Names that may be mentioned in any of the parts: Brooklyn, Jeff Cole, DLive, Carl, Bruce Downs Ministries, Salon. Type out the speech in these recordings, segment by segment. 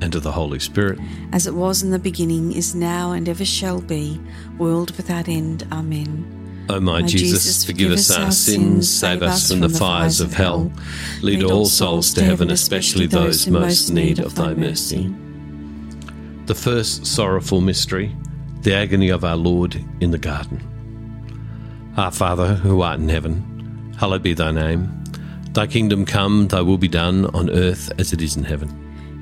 and to the Holy Spirit. As it was in the beginning, is now, and ever shall be, world without end. Amen. O my Jesus, forgive us our sins, save us from the fires of hell. Lead all souls to heaven, especially those in most need of thy mercy. The first sorrowful mystery, the agony of our Lord in the garden. Our Father, who art in heaven, hallowed be thy name. Thy kingdom come, thy will be done on earth as it is in heaven.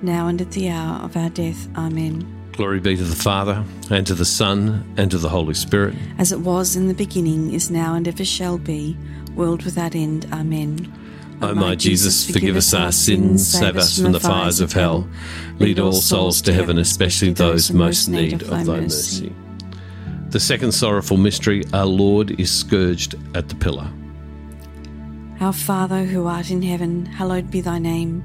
now and at the hour of our death. Amen. Glory be to the Father, and to the Son, and to the Holy Spirit. As it was in the beginning, is now, and ever shall be, world without end. Amen. O my Jesus, forgive us our sins, save us from the fires of hell. Lead all souls to heaven, especially those most in need of thy mercy. The second sorrowful mystery, our Lord is scourged at the pillar. Our Father, who art in heaven, hallowed be thy name.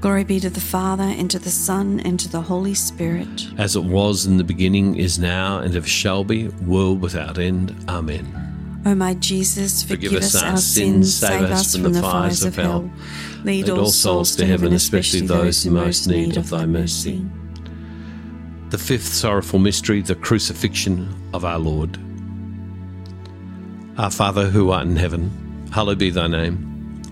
Glory be to the Father, and to the Son, and to the Holy Spirit. As it was in the beginning, is now, and ever shall be, world without end. Amen. O my Jesus, forgive us our sins, save us from the fires of hell. Lead all souls to heaven, especially those in most need of thy mercy. The fifth sorrowful mystery, the crucifixion of our Lord. Our Father, who art in heaven, hallowed be thy name.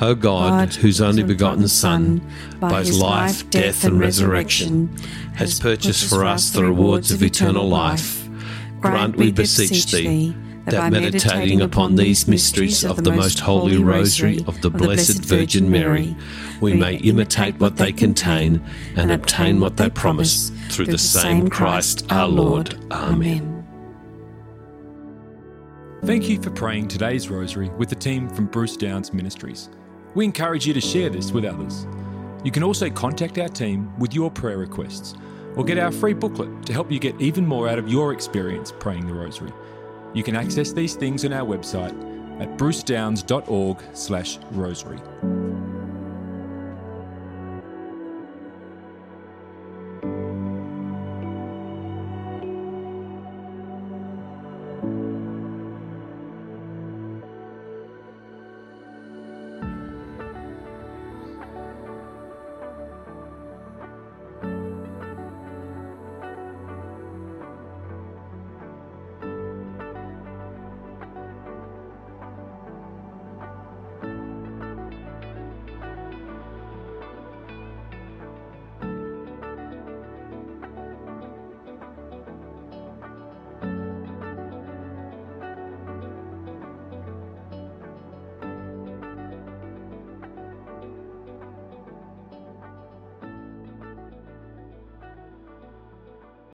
O God, whose only begotten Son, by his life, death and resurrection, has purchased for us the rewards of eternal life, grant, we beseech thee, that meditating upon these mysteries of the most holy rosary of the Blessed Virgin Mary, we may imitate what they contain and obtain what they promise, through the same Christ our Lord. Amen. Thank you for praying today's rosary with the team from Bruce Downs Ministries. We encourage you to share this with others. You can also contact our team with your prayer requests or get our free booklet to help you get even more out of your experience praying the rosary. You can access these things on our website at brucedowns.org/rosary.